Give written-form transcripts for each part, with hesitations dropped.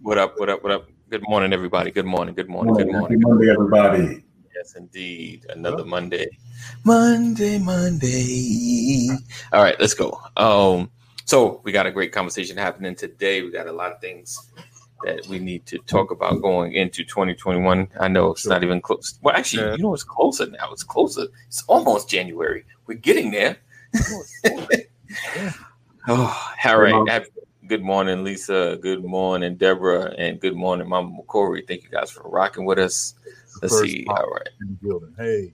What up? Good morning, everybody. Good morning. Happy Monday, everybody. Yes, indeed. Another Monday. All right, let's go. So we got a great conversation happening today. We got a lot of things that we need to talk about going into 2021. I know it's not even close. Well, actually, you know, it's closer now. It's closer. It's almost January. We're getting there. Oh, all right. Good morning, Lisa. Good morning, Deborah. And good morning, Mama McCory. Thank you guys for rocking with us. Let's see. All right. Hey.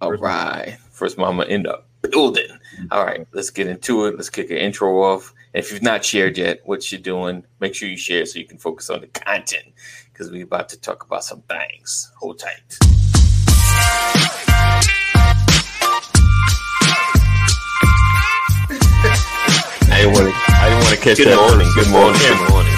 All right. First Mama in the building. All right. Let's get into it. Let's kick an intro off. And if you've not shared yet what you're doing, make sure you share so you can focus on the content because we're about to talk about some things. Hold tight. I didn't want to catch that morning. Good morning. Everybody.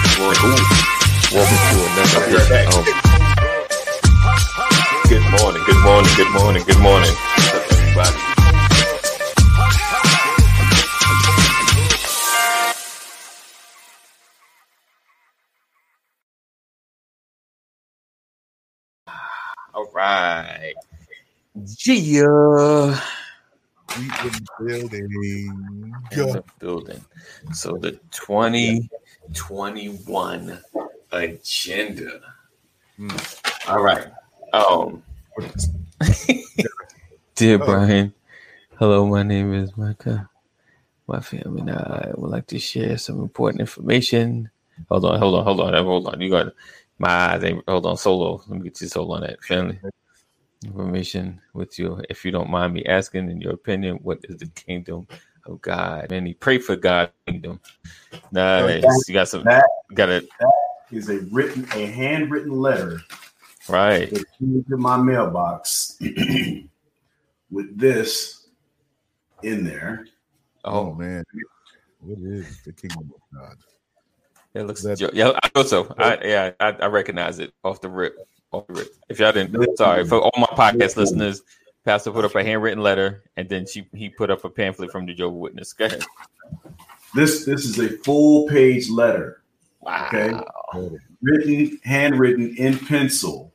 All right. Gia. In the building. So the 2021 agenda. All right. Dear Brian, hello. My name is Micah. My family and I would like to share some important information. Hold on. You got my eyes. Hold on, solo. Let me get you solo on that, family. Information with you, if you don't mind me asking, in your opinion, what is the kingdom of God? And he pray for God's kingdom. Nice. You got some. Got it. That is a handwritten letter, right? That came to my mailbox with this in there. Oh man, what is the kingdom of God? It looks. Yeah, I know so. I recognize it off the rip. If y'all didn't, sorry for all my podcast listeners. Pastor put up a handwritten letter, and then he put up a pamphlet from the Jehovah's Witness. Go ahead. This is a full page letter. Wow. Okay, handwritten in pencil,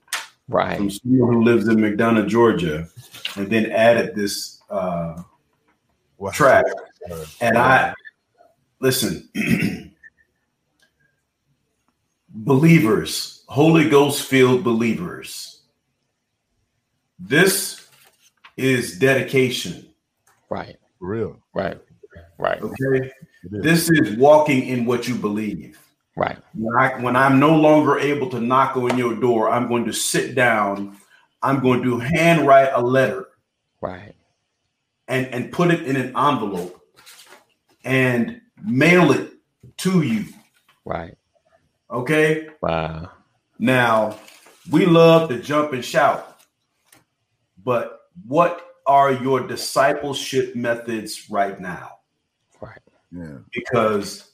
right? From someone who lives in McDonough, Georgia, and then added this track. And I listen, believers. Holy Ghost-filled believers. This is dedication. Right. For real. Right. Okay? This is walking in what you believe. Right. When I'm no longer able to knock on your door, I'm going to sit down. I'm going to handwrite a letter. Right. And put it in an envelope and mail it to you. Right. Okay? Wow. Now, we love to jump and shout, but what are your discipleship methods right now? Right. Yeah. Because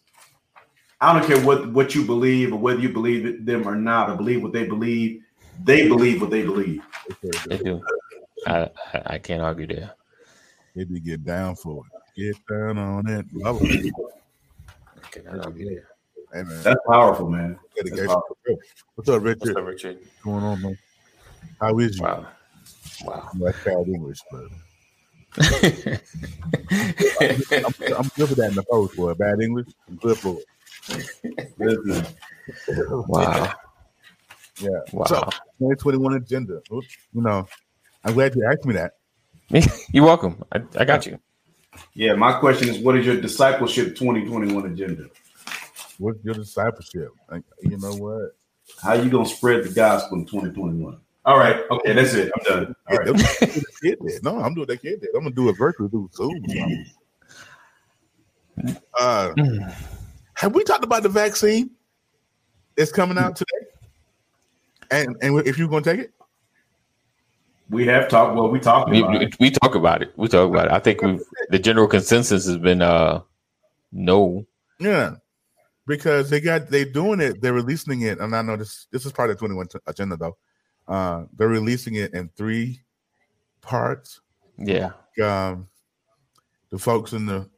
I don't care what you believe or whether you believe them or not, or believe what they believe. They believe what they believe. They do. I can't argue there. They do get down for it. Get down on it. I cannot argue there. Hey, man. That's powerful, man. That's powerful. What's up, Richard? What's going on, man? How is you? Wow. I'm like bad English, but I'm good for that in the post, boy. Bad English, I'm good for it. Wow. Yeah. Wow. So, 2021 agenda. Oops. You know, I'm glad you asked me that. You're welcome. I got you. Yeah, my question is, what is your discipleship 2021 agenda? What's your discipleship? Like, you know what? How you gonna spread the gospel in 2021? All right, okay, that's it. I'm done. All right. No, I'm doing that kid. I'm gonna do it virtually through Zoom. Have we talked about the vaccine that's coming out today? And if you're gonna take it, we have talked. Well, we talk about it. I think the general consensus has been no. Yeah. Because they're doing it. They're releasing it, and I know this is part of the 2021 agenda, though. They're releasing it in three parts. Yeah. The folks in the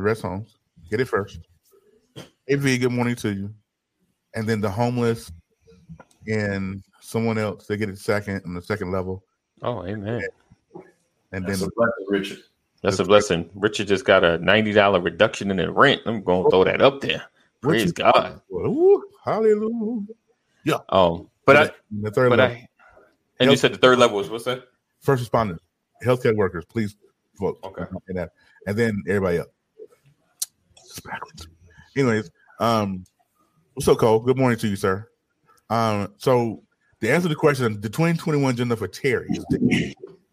rest homes get it first. AV, good morning to you. And then the homeless and someone else, they get it second on the second level. Oh, amen. And that's then Richard. That's a blessing. Richard just got a $90 reduction in the rent. I'm going to throw that up there. Praise God. Ooh, hallelujah. Yeah. Oh, and you said the third level was what's that? First responders, healthcare workers, please vote. Okay. And then everybody else. Anyways, what's up, Cole? Good morning to you, sir. So to answer the question, the 2021 agenda for Terry.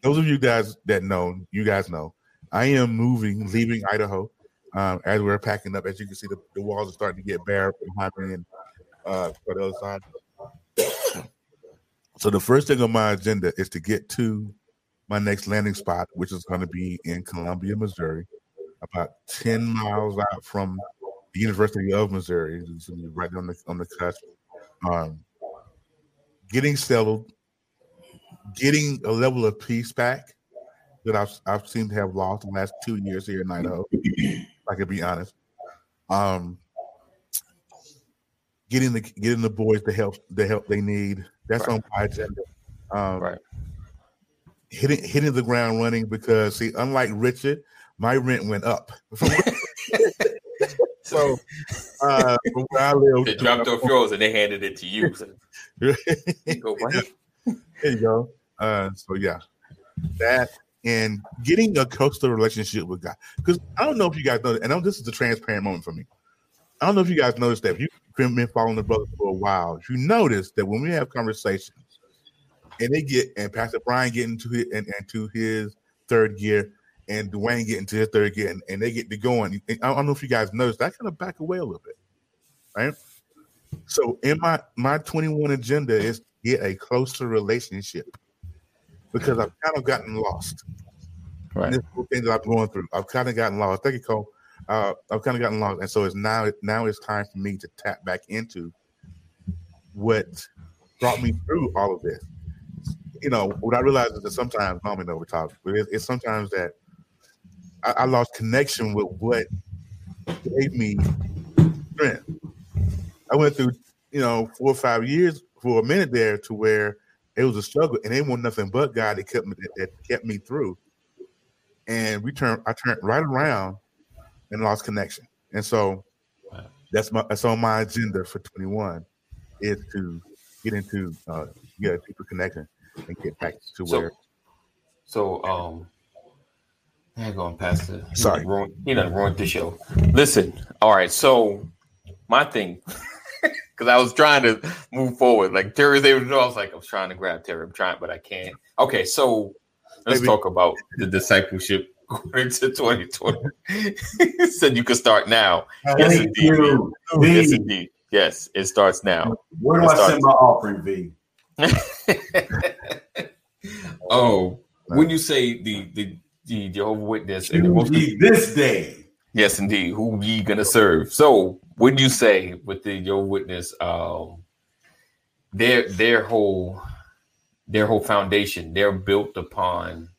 Those of you guys that know, you guys know, I am leaving Idaho. As we're packing up, as you can see, the walls are starting to get bare behind me and for the other side. So the first thing on my agenda is to get to my next landing spot, which is going to be in Columbia, Missouri, about 10 miles out from the University of Missouri, right on the cusp. Getting settled, getting a level of peace back that I've seemed to have lost the last 2 years here in Idaho, if I could be honest. Getting the boys the help they need. That's right. On my agenda. Right. Hitting the ground running because, see, unlike Richard, my rent went up. So from where I live, they dropped off yours and they handed it to you. So. There you go. So yeah, that and getting a coastal relationship with God. Because I don't know if you guys know, and this is a transparent moment for me. I don't know if you guys noticed that if you've been following the brother for a while, you notice that when we have conversations and Pastor Brian getting to his and to his third gear, and Dwayne getting to his third gear, and they get to going. And I don't know if you guys noticed that I kind of back away a little bit, right? So in my 21 agenda is to get a closer relationship because I've kind of gotten lost. Right. And this whole thing that I'm going through, I've kind of gotten lost. Thank you, Cole. I've kind of gotten lost, and so it's now it's time for me to tap back into what brought me through all of this. You know, what I realize is that sometimes mommy over top, but it's sometimes that I lost connection with what gave me strength. I went through, 4 or 5 years for a minute there to where it was a struggle, and it wasn't nothing but God that kept me through. And I turned right around and lost connection. And so that's on my agenda for 21 is to get into a deeper connection and get back to where. So hang on, Pastor. Sorry, you done ruined the show. Listen, all right. So my thing, because I was trying to move forward. Like Terry's able to know, I was like, I was trying to grab Terry. I'm trying, but I can't. Okay, so let's talk about the discipleship. According to 2020, he said you can start now. Yes, indeed. Yes, indeed. Yes, it starts now. Where do I send my offering, V? Oh, when you say the Jehovah's Witness, this day, yes, indeed, who ye gonna serve? So, when you say with the Jehovah's Witness, their whole foundation, they're built upon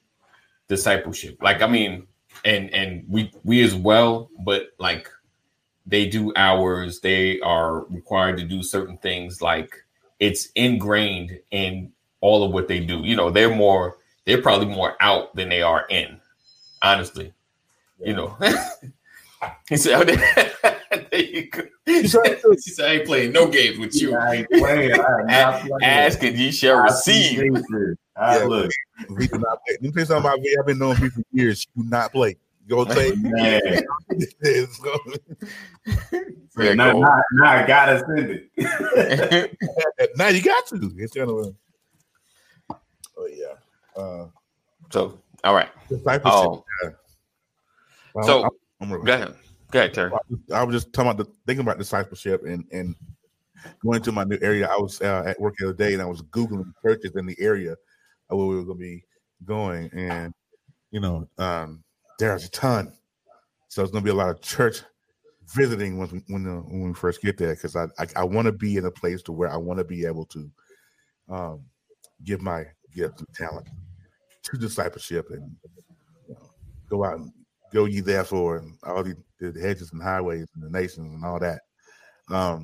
discipleship. Like, I mean, and we as well, but like they do hours, they are required to do certain things. Like, it's ingrained in all of what they do. They're probably more out than they are in, honestly. Yeah. He said, there you go. He said, I ain't playing no games with you. I ain't playing. Ask and ye shall receive. Look, we do not play. Let me tell you something about me. I've been knowing you for years. You do not play. Go play. Now I got to send it. Now you got to. It's kind of a, oh, yeah. So, all right. Well, so, go ahead, Terry. I was just talking about thinking about discipleship and going to my new area. I was at work the other day, and I was Googling churches in the area where we were going to be going. And, there's a ton. So there's going to be a lot of church visiting when we first get there, because I want to be in a place to where I want to be able to give my gift and talent to discipleship and go out and go ye therefore and all the hedges and highways and the nations and all that. That's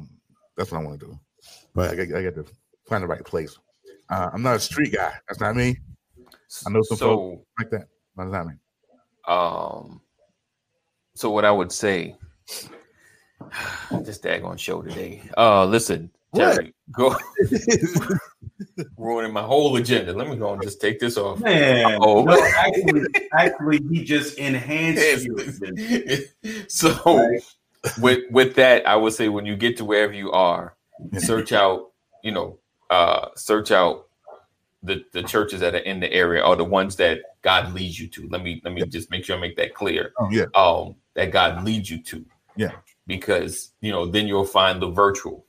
what I want to do. But I got to find the right place. I'm not a street guy. That's not me. I know some folks like that. That's not me. So what I would say, this daggone show today. Listen, Terry, go ruining my whole agenda. Let me go and just take this off. Man, no, actually, he just enhanced it. So right. with that, I would say when you get to wherever you are, search out, you know, search out the churches that are in the area or the ones that God leads you to. Let me just make sure I make that clear. Oh, yeah. That God leads you to. Yeah. Because, you know, then you'll find the virtual.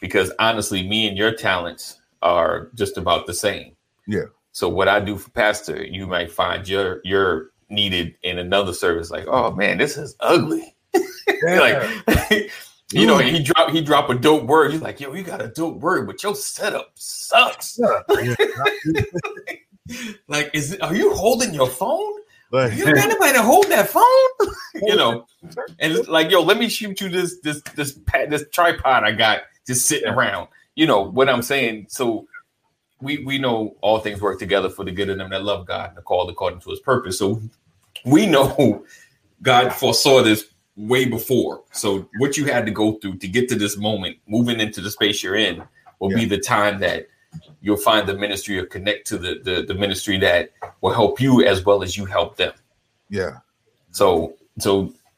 Because honestly, me and your talents are just about the same. Yeah. So what I do for pastor, you might find you're needed in another service. Like, oh man, this is ugly. Yeah. Like, you know, he dropped a dope word. He's like, yo, you got a dope word, but your setup sucks. Yeah. Like, are you holding your phone? But you got anybody to hold that phone? You know, and it's like, yo, let me shoot you this tripod I got just sitting around. You know what I'm saying? So we know all things work together for the good of them that love God and are called according to His purpose. So we know God foresaw this way before. So what you had to go through to get to this moment, moving into the space you're in, will be the time that you'll find the ministry or connect to the ministry that will help you as well as you help them. Yeah. So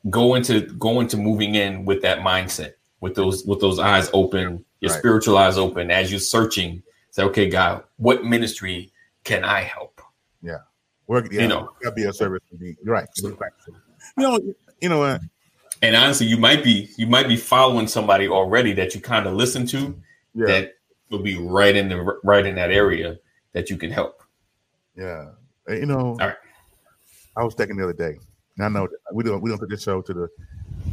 go into moving in with that mindset, with those eyes open, your spiritual eyes open as you're searching. Say, okay, God, what ministry can I help? Yeah. You know, that'd be a service for me. You're right. You know what? And honestly, you might be following somebody already that you kind of listen to that will be right in that area that you can help. Yeah. You know, all right. I was thinking the other day, and I know we don't put this show to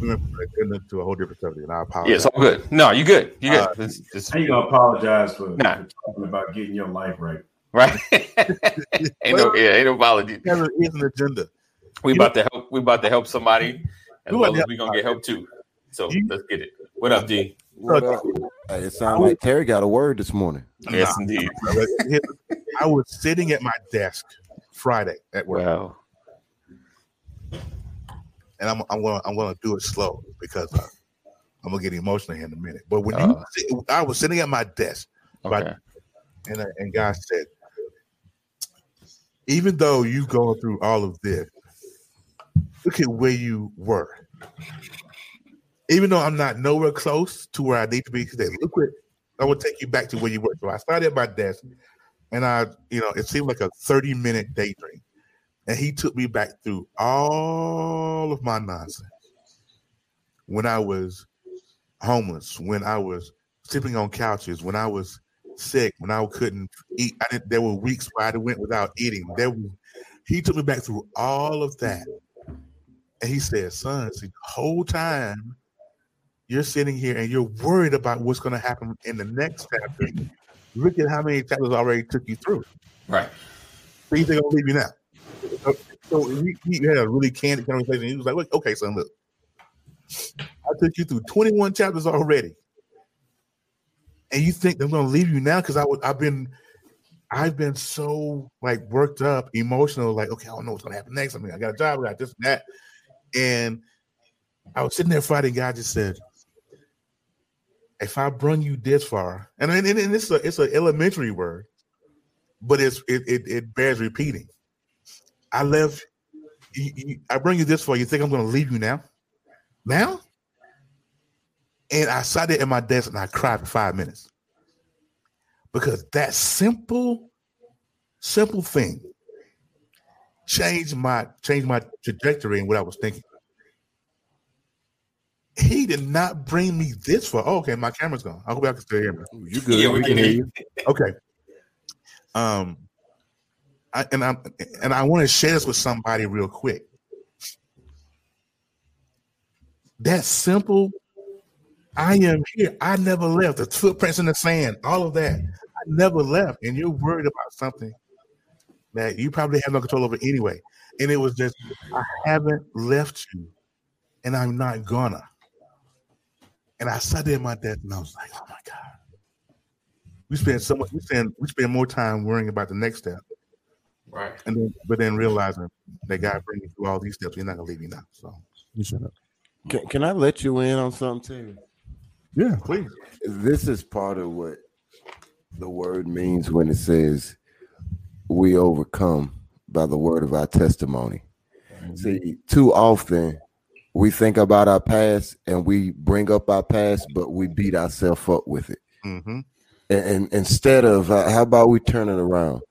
a whole different subject, and I apologize. Yeah, it's all good. No, you're good. You're good. How you gonna apologize for talking about getting your life right? Right. ain't no apology. It's an agenda. We about to help somebody, and well we're gonna get help too. So let's get it. What up, D? What up? It sounds like Terry got a word this morning. Yes, indeed. I was sitting at my desk Friday at work. Wow. And I'm gonna do it slow because I'm gonna get emotional here in a minute. But when I was sitting at my desk, and God said, even though you've gone through all of this, look at where you were. Even though I'm not nowhere close to where I need to be today, I will take you back to where you were. So I started at my desk, and it seemed like a 30-minute daydream. And he took me back through all of my nonsense. When I was homeless, when I was sleeping on couches, when I was sick, when I couldn't eat, there were weeks where I went without eating. He took me back through all of that. And he said, son, the whole time you're sitting here and you're worried about what's going to happen in the next chapter. Look at how many chapters already took you through. Right. So he's going to leave you now. So we had a really candid conversation. He was like, okay, son, look, I took you through 21 chapters already. And you think I'm going to leave you now? Because I've been so like worked up, emotional, like, okay, I don't know what's going to happen next. I mean, I got a job, I got this and that. And I was sitting there Friday, and God just said, if I bring you this far, and it's an elementary word, but it bears repeating. I bring you this far, you think I'm going to leave you now? Now? And I sat there at my desk and I cried for 5 minutes. Because that simple thing changed my trajectory and what I was thinking. He did not bring me this far. Oh, okay, my camera's gone. I hope y'all can still hear me. You good? Yeah, we can hear you. Okay. I want to share this with somebody real quick. That simple, I am here. I never left. The footprints in the sand, all of that. I never left. And you're worried about something that you probably have no control over anyway. And it was just, I haven't left you, and I'm not gonna. And I sat there at my desk and I was like, oh my God. We spend more time worrying about the next step. Right. And then, but then realizing that God brings you through all these steps, you're not gonna leave me now. So you shut up. Can I let you in on something too? Yeah, please. This is part of what the word means when it says we overcome by the word of our testimony. Mm-hmm. See, too often we think about our past and we bring up our past, but we beat ourselves up with it. Mm-hmm. And instead of how about we turn it around?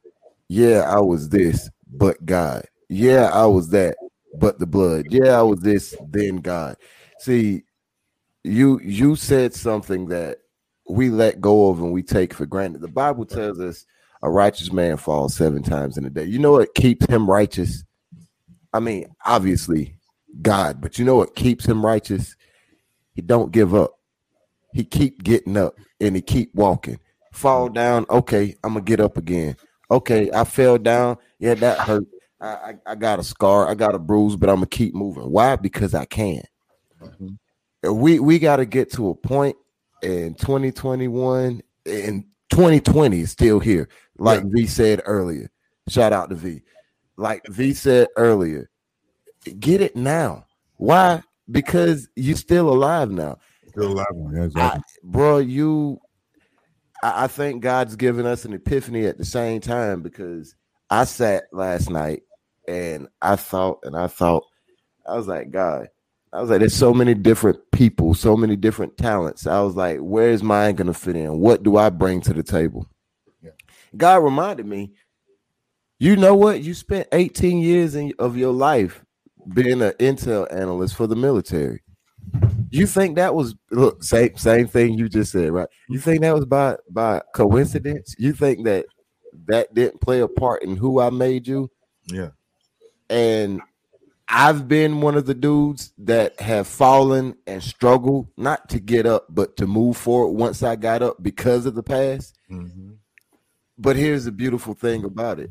Yeah, I was this, but God. Yeah, I was that, but the blood. Yeah, I was this, then God. See, you said something that we let go of and we take for granted. The Bible tells us a righteous man falls 7 times in a day. You know what keeps him righteous? I mean, obviously God, but you know what keeps him righteous? He don't give up. He keep getting up and he keep walking. Fall down, okay, I'm gonna get up again. Okay, I fell down. Yeah, that hurt. I got a scar. I got a bruise, but I'm going to keep moving. Why? Because I can. Mm-hmm. We got to get to a point in 2021, and 2020 is still here. Like yeah. V said earlier. Shout out to V. Like V said earlier, get it now. Why? Because you're still alive now. Still alive. Yeah, exactly. I think God's given us an epiphany at the same time, because I sat last night and I thought, I was like, God, I was like, there's so many different people, so many different talents. I was like, where is mine going to fit in? What do I bring to the table? Yeah. God reminded me, you know what? You spent 18 years of your life being an intel analyst for the military. You think that was same thing you just said, right? You think that was by coincidence? You think that didn't play a part in who I made you? Yeah. And I've been one of the dudes that have fallen and struggled not to get up, but to move forward once I got up because of the past. Mm-hmm. But here's the beautiful thing about it.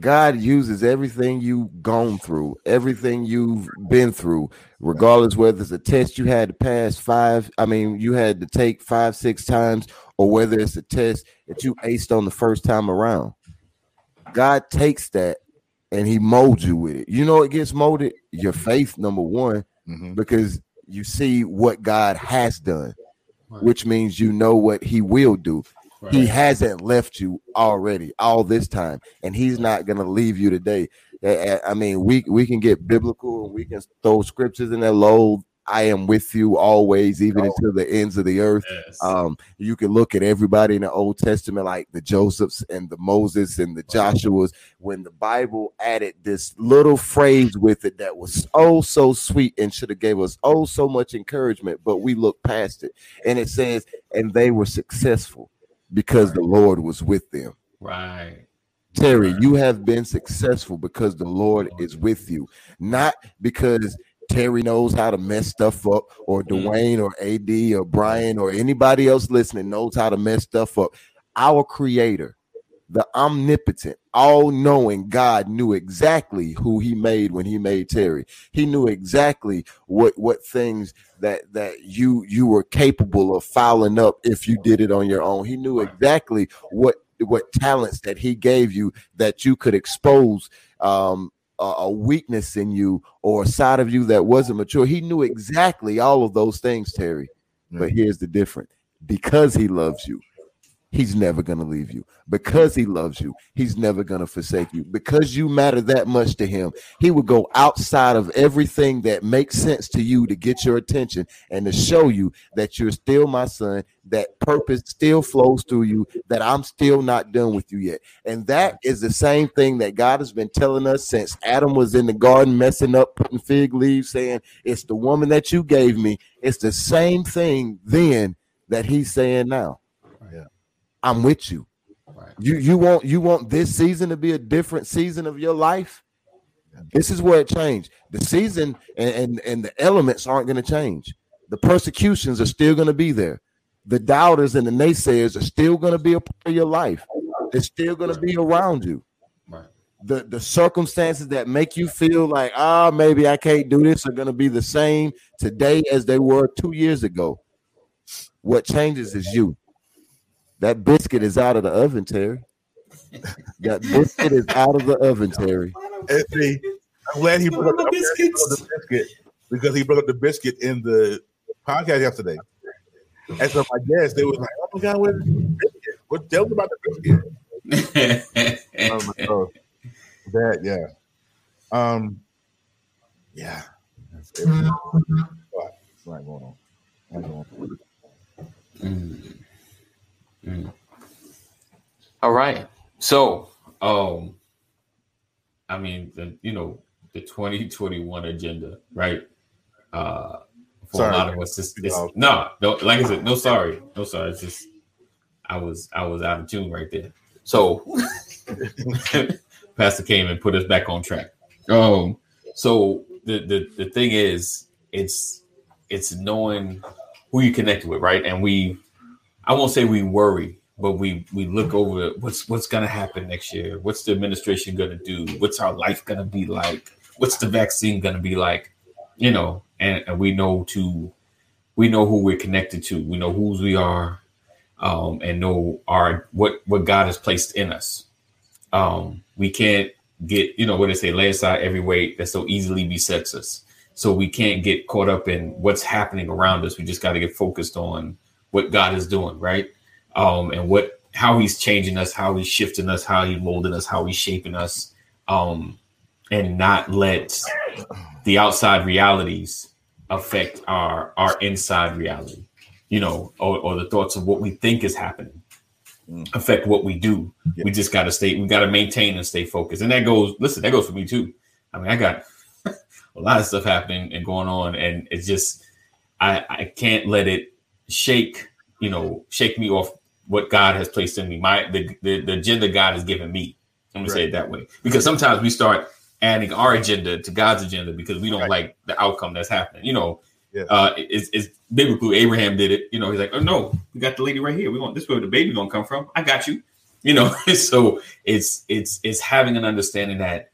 God uses everything you've gone through, everything you've been through, regardless whether it's a test you had to pass you had to take 5-6 times, or whether it's a test that you aced on the first time around. God takes that and he molds you with it. You know, it gets molded, your faith, number one, mm-hmm. because you see what God has done, right. Which means you know what he will do. Right. He hasn't left you already all this time, and he's not going to leave you today. I mean, we can get biblical and we can throw scriptures in there. Lo, I am with you always, even until the ends of the earth. Yes. You can look at everybody in the Old Testament, like the Josephs and the Moses and the Joshuas, when the Bible added this little phrase with it that was oh so sweet and should have gave us oh so much encouragement, but we look past it. And it says, and they were successful. Because right. The Lord was with them. Right. Terry, right. You have been successful because the Lord is with you. Not because Terry knows how to mess stuff up, or Dwayne or AD or Brian or anybody else listening knows how to mess stuff up. Our Creator, the omnipotent, all-knowing God knew exactly who he made when he made Terry. He knew exactly what things that you were capable of fouling up if you did it on your own. He knew exactly what talents that he gave you, that you could expose a weakness in you or a side of you that wasn't mature. He knew exactly all of those things, Terry. But here's the difference. Because he loves you, he's never going to leave you. Because he loves you, he's never going to forsake you. Because you matter that much to him, he will go outside of everything that makes sense to you to get your attention and to show you that you're still my son, that purpose still flows through you, that I'm still not done with you yet. And that is the same thing that God has been telling us since Adam was in the garden messing up, putting fig leaves, saying, it's the woman that you gave me. It's the same thing then that he's saying now. I'm with you. Right. You want this season to be a different season of your life? This is where it changed. The season and the elements aren't going to change. The persecutions are still going to be there. The doubters and the naysayers are still going to be a part of your life. They're still going to be around you. Right. the circumstances that make you feel like, maybe I can't do this, are going to be the same today as they were 2 years ago. What changes is you. That biscuit is out of the oven, Terry. That biscuit is out of the oven, Terry. I'm glad he brought up the biscuit, because he brought up the biscuit in the podcast yesterday. And so my guests, they was like, "Oh my God, where's the biscuit? What tell me about the biscuit?" That, yeah. Yeah. That's not going on. That's going on. All right. So, I mean, the 2021 agenda, right? A lot of us, like I said, no, sorry. It's just I was out of tune right there. So, Pastor came and put us back on track. So the thing is, it's knowing who you connected with, right? And I won't say we worry, but we look over what's going to happen next year. What's the administration going to do? What's our life going to be like? What's the vaccine going to be like? And we know who we're connected to. We know whose we are, and know what God has placed in us. We can't get, what they say, lay aside every weight that so easily besets us. So we can't get caught up in what's happening around us. We just got to get focused on what God is doing, right? And how he's changing us, how he's shifting us, how he's molding us, how he's shaping us, and not let the outside realities affect our inside reality, or the thoughts of what we think is happening affect what we do. Yeah. We just got to maintain and stay focused. And that goes for me too. I mean, I got a lot of stuff happening and going on, and it's just I can't let it shake me off what God has placed in me, the agenda God has given me. I'm gonna say it that way, because sometimes we start adding our agenda to God's agenda because we don't like the outcome that's happening. It's biblically Abraham did it. He's like, "Oh no, we got the lady right here. We want this, where the baby gonna come from. I got you." So it's having an understanding that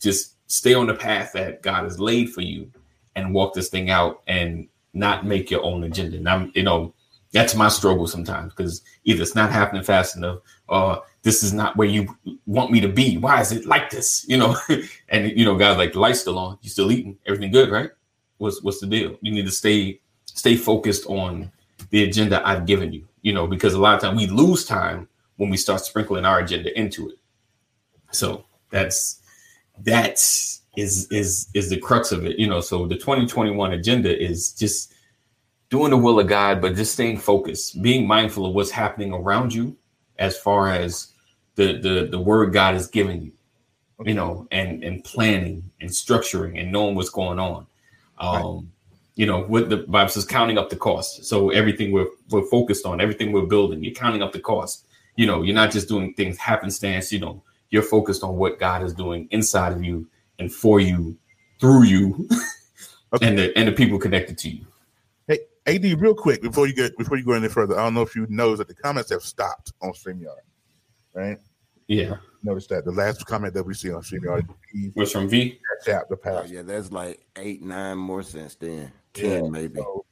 just stay on the path that God has laid for you and walk this thing out and not make your own agenda. And that's my struggle sometimes, because either it's not happening fast enough, or this is not where you want me to be. Why is it like this? And guys, like, the light's still on, you still eating, everything good, right? What's the deal? You need to stay focused on the agenda I've given you, because a lot of time we lose time when we start sprinkling our agenda into it. So that is the crux of it, So the 2021 agenda is just doing the will of God, but just staying focused, being mindful of what's happening around you, as far as the word God has given you, and planning and structuring and knowing what's going on. What the Bible says, counting up the cost. So everything we're focused on, everything we're building, you're counting up the cost. You're not just doing things happenstance. You're focused on what God is doing inside of you and for you, through you, and the people connected to you. Hey, AD, real quick before you go any further, I don't know if you know that the comments have stopped on StreamYard, right? Yeah, notice that the last comment that we see on StreamYard was from V. The past. Oh, yeah, there's like 8, 9 more since then, 10 maybe. So,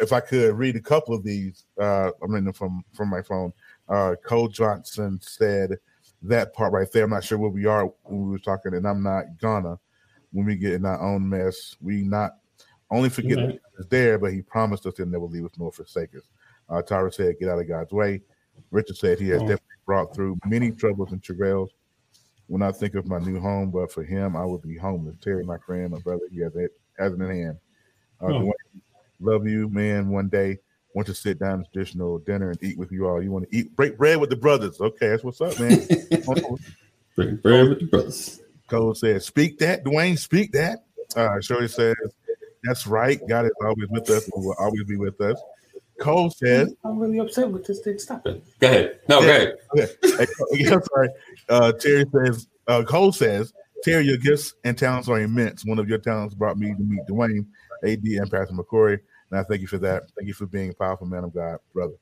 if I could read a couple of these, from my phone. Cole Johnson said. That part right there, I'm not sure where we are when we were talking, and I'm not gonna. When we get in our own mess, we not only forget that it's there, but he promised us he'll never leave us nor forsake us. Tyra said, "Get out of God's way." Richard said, "He has definitely brought through many troubles and travails. When I think of my new home, but for him, I would be homeless." Terry, my friend, my brother, he has it in hand. Dwayne, love you, man. One day, want to sit down at traditional dinner and eat with you all. You want to break bread with the brothers. Okay, that's what's up, man. Break bread with the brothers. Cole says, "Speak that, Dwayne, speak that." Shorty says, "That's right. God is always with us and will always be with us." Cole says, "I'm really upset with this thing. Stop it. Go ahead. No, go ahead." Okay. I'm sorry. Terry says, Cole says, "Terry, your gifts and talents are immense. One of your talents brought me to meet Dwayne, AD, and Pastor McCory. And I thank you for that. Thank you for being a powerful man of God, brother."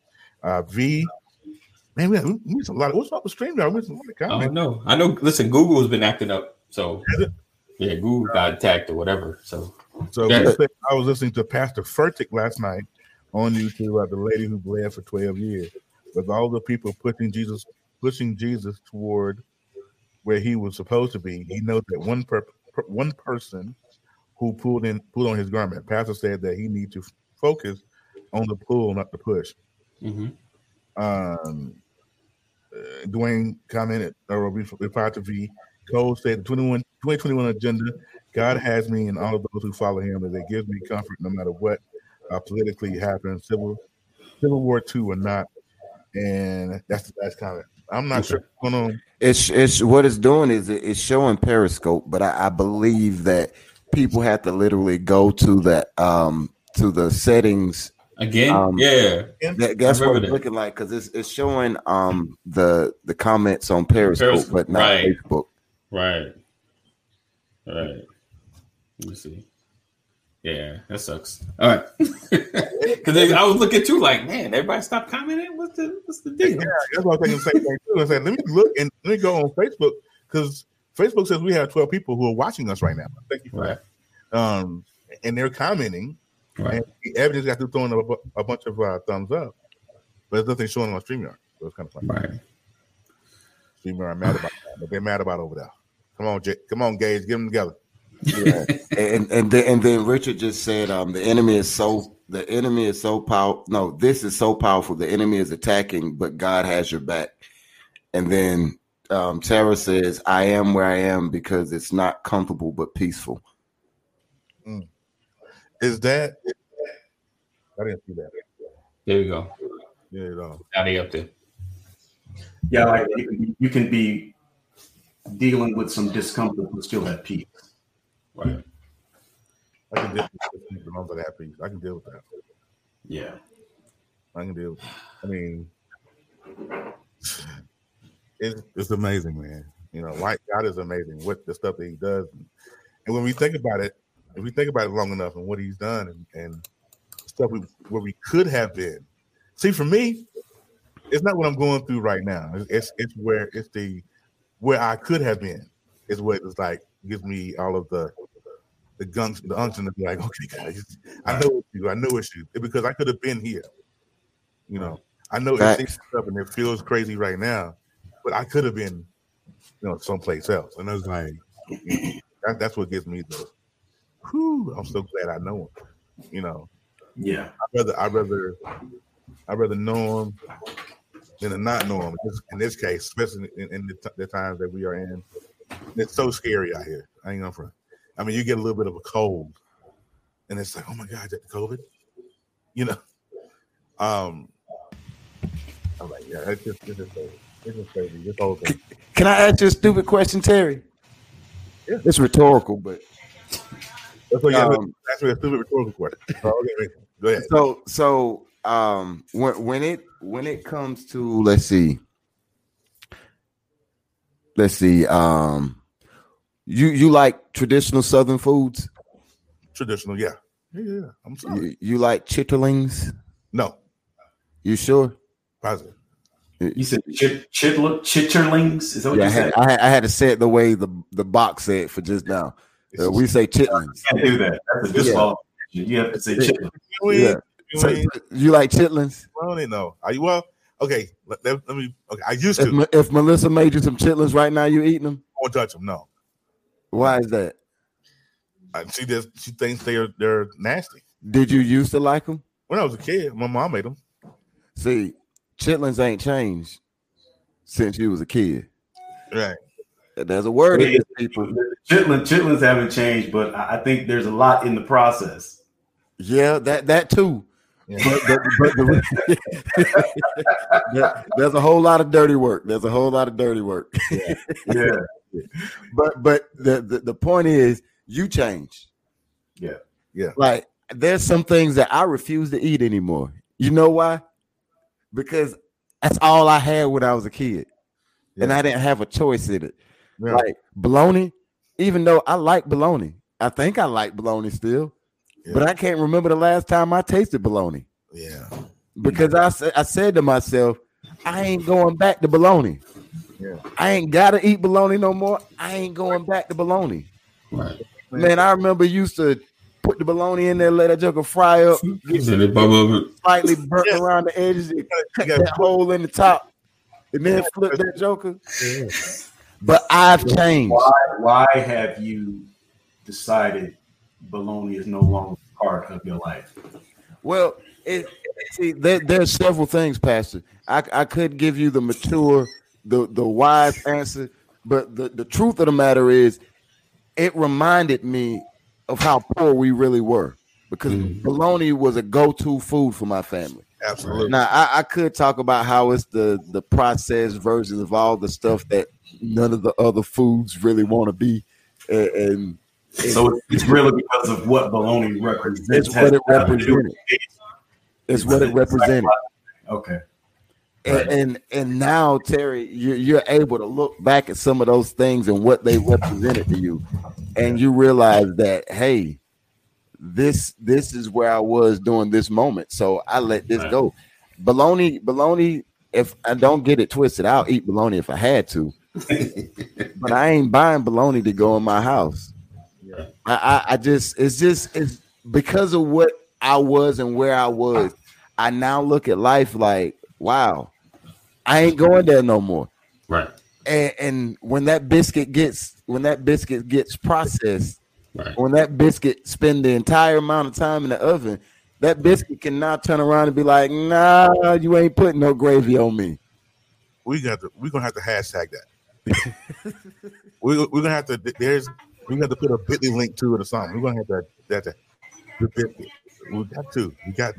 V Man, we missed a lot. What's up with StreamYard? We missed a lot of comments. I know. Listen, Google has been acting up. So, yeah, Google got attacked or whatever. So I was listening to Pastor Furtick last night on YouTube about the lady who bled for 12 years. With all the people pushing Jesus toward where he was supposed to be, he knows that one person who pulled on his garment. Pastor said that he needs to focus on the pull, not the push. Mm-hmm. Dwayne commented or replied to V. Cole said, the 2021 agenda, God has me and all of those who follow him, and it gives me comfort no matter what politically happens, Civil War II or not. And that's the last comment. I'm not sure what's going on. It's what it's doing is it's showing Periscope, but I believe that people have to literally go to the settings again. That's what it's looking like, because it's showing the comments on Periscope, but not Facebook. Right. Let me see. Yeah, that sucks. All right, because I was looking too, like, man, everybody stopped commenting. What's the deal? Yeah, that's what I was saying too. I said, let me look and let me go on Facebook, because Facebook says we have 12 people who are watching us right now. Thank you for that. And they're commenting. Right. And the evidence got to throwing up a bunch of thumbs up, but there's nothing showing on StreamYard. So it's kind of funny. Right. StreamYard are mad about that, but they're mad about over there. Come on, Gage, get them together. Yeah. and then Richard just said, the enemy is so powerful. No, this is so powerful. The enemy is attacking, but God has your back. And then Tara says, I am where I am because it's not comfortable but peaceful. Mm. Is that? I didn't see that. There you go. There you go. Now they up there. Yeah, like you can be dealing with some discomfort but still have peace. Right. I can deal with this along with that piece. I can deal with that. Yeah. It's amazing, man. You know, like, God is amazing with the stuff that he does. And when we think about it, if we think about it long enough and what he's done and stuff where we could have been. See, for me, it's not what I'm going through right now. It's where where I could have been is what it's like. Gives me all of the gunks, the unction to be like, okay, guys, I know it's you, because I could have been here. You know, I know it's up and it feels crazy right now, but I could have been, you know, someplace else. And I was like, that's what gives me the, whew, I'm so glad I know him. You know, yeah, I'd rather know him than to not know him. In this case, especially in the times that we are in. It's so scary out here. I ain't gonna front. I mean, you get a little bit of a cold, and it's like, oh my God, is that COVID? You know. I'm like, yeah, it's just crazy. This whole thing. Can I ask you a stupid question, Terry? Yeah. It's rhetorical, but that's a stupid rhetorical question. Okay, go ahead. So when it comes to let's see. You like traditional Southern foods? Traditional, yeah. Yeah, I'm sorry. You like chitterlings? No. You sure? Positive. You said chitterlings? Is that what you said? I had to say it the way the box said for just now. We say chitlings. You can't do that. That's a disqualification. Yeah. You have to say chitlings. Yeah. So, you like chitlings? I don't even know. Are you well? Okay, let me. Okay, I used to. If Melissa made you some chitlins right now, you eating them? I won't touch them. No. Why is that? She thinks they're nasty. Did you used to like them? When I was a kid, my mom made them. See, chitlins ain't changed since you was a kid. Right. There's a word in this, people. Chitlins haven't changed, but I think there's a lot in the process. Yeah, that too. Yeah. But there's a whole lot of dirty work. Yeah. Yeah. But the point is, you change. Yeah. Yeah. Like, there's some things that I refuse to eat anymore. You know why? Because that's all I had when I was a kid. Yeah. And I didn't have a choice in it. Yeah. Like bologna, even though I like bologna. I think I like bologna still. Yeah. But I can't remember the last time I tasted bologna. Yeah. Because I said to myself, I ain't going back to bologna. Yeah. I ain't gotta eat bologna no more. I ain't going back to bologna. Right. Man, I remember used to put the bologna in there, let that joker fry up, get slightly burnt around the edges, and cut that hole in the top, and then flip that joker. Yeah. But I've changed. Why have you decided bologna is no longer part of your life? Well, there's several things, Pastor. I could give you the mature, the wise answer, but the truth of the matter is, it reminded me of how poor we really were, because bologna was a go-to food for my family. Absolutely. Now, I could talk about how it's the processed versions of all the stuff that none of the other foods really want to be, and so it's really because of what bologna represents. It's what it represented. It's what it represented. Okay. And now, Terry, you're able to look back at some of those things and what they represented to you, and you realize that, hey, this is where I was during this moment, so I let this go. Bologna. If I don't get it twisted, I'll eat bologna if I had to, but I ain't buying bologna to go in my house. Yeah. It's because of what I was and where I was. I now look at life like, wow, I ain't going there no more. Right. And when that biscuit gets processed, right, when that biscuit spend the entire amount of time in the oven, that biscuit can now turn around and be like, nah, you ain't putting no gravy on me. We're gonna have to hashtag that. we're gonna have to. We have to put a Bitly link to it or something. We're gonna have to. We got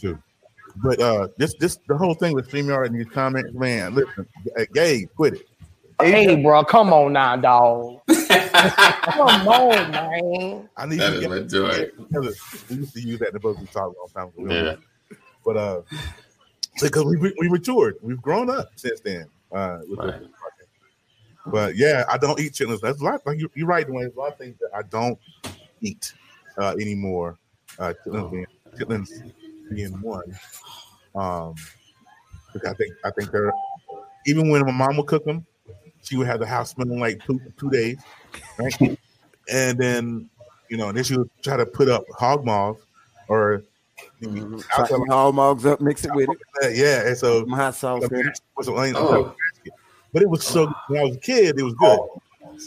to. But this the whole thing with StreamYard and these comments, man. Listen, Gabe, quit it. Hey, bro, come on now, dog. Come on, man. I need that to do it. We used to use that in the book we talked all time. Yeah. But because we matured, we've grown up since then. But yeah, I don't eat chitlins. That's a lot. Like you're right, Dwayne. There's a lot of things that I don't eat anymore. Chitlins being one. I think they're, even when my mom would cook them, she would have the house smelling like poop for 2 days, right? And then, then she would try to put up hog maws or hog maws up, mix it with it. Yeah, and so my hot sauce, some onions. Oh. But it was so. When I was a kid, it was good. Oh,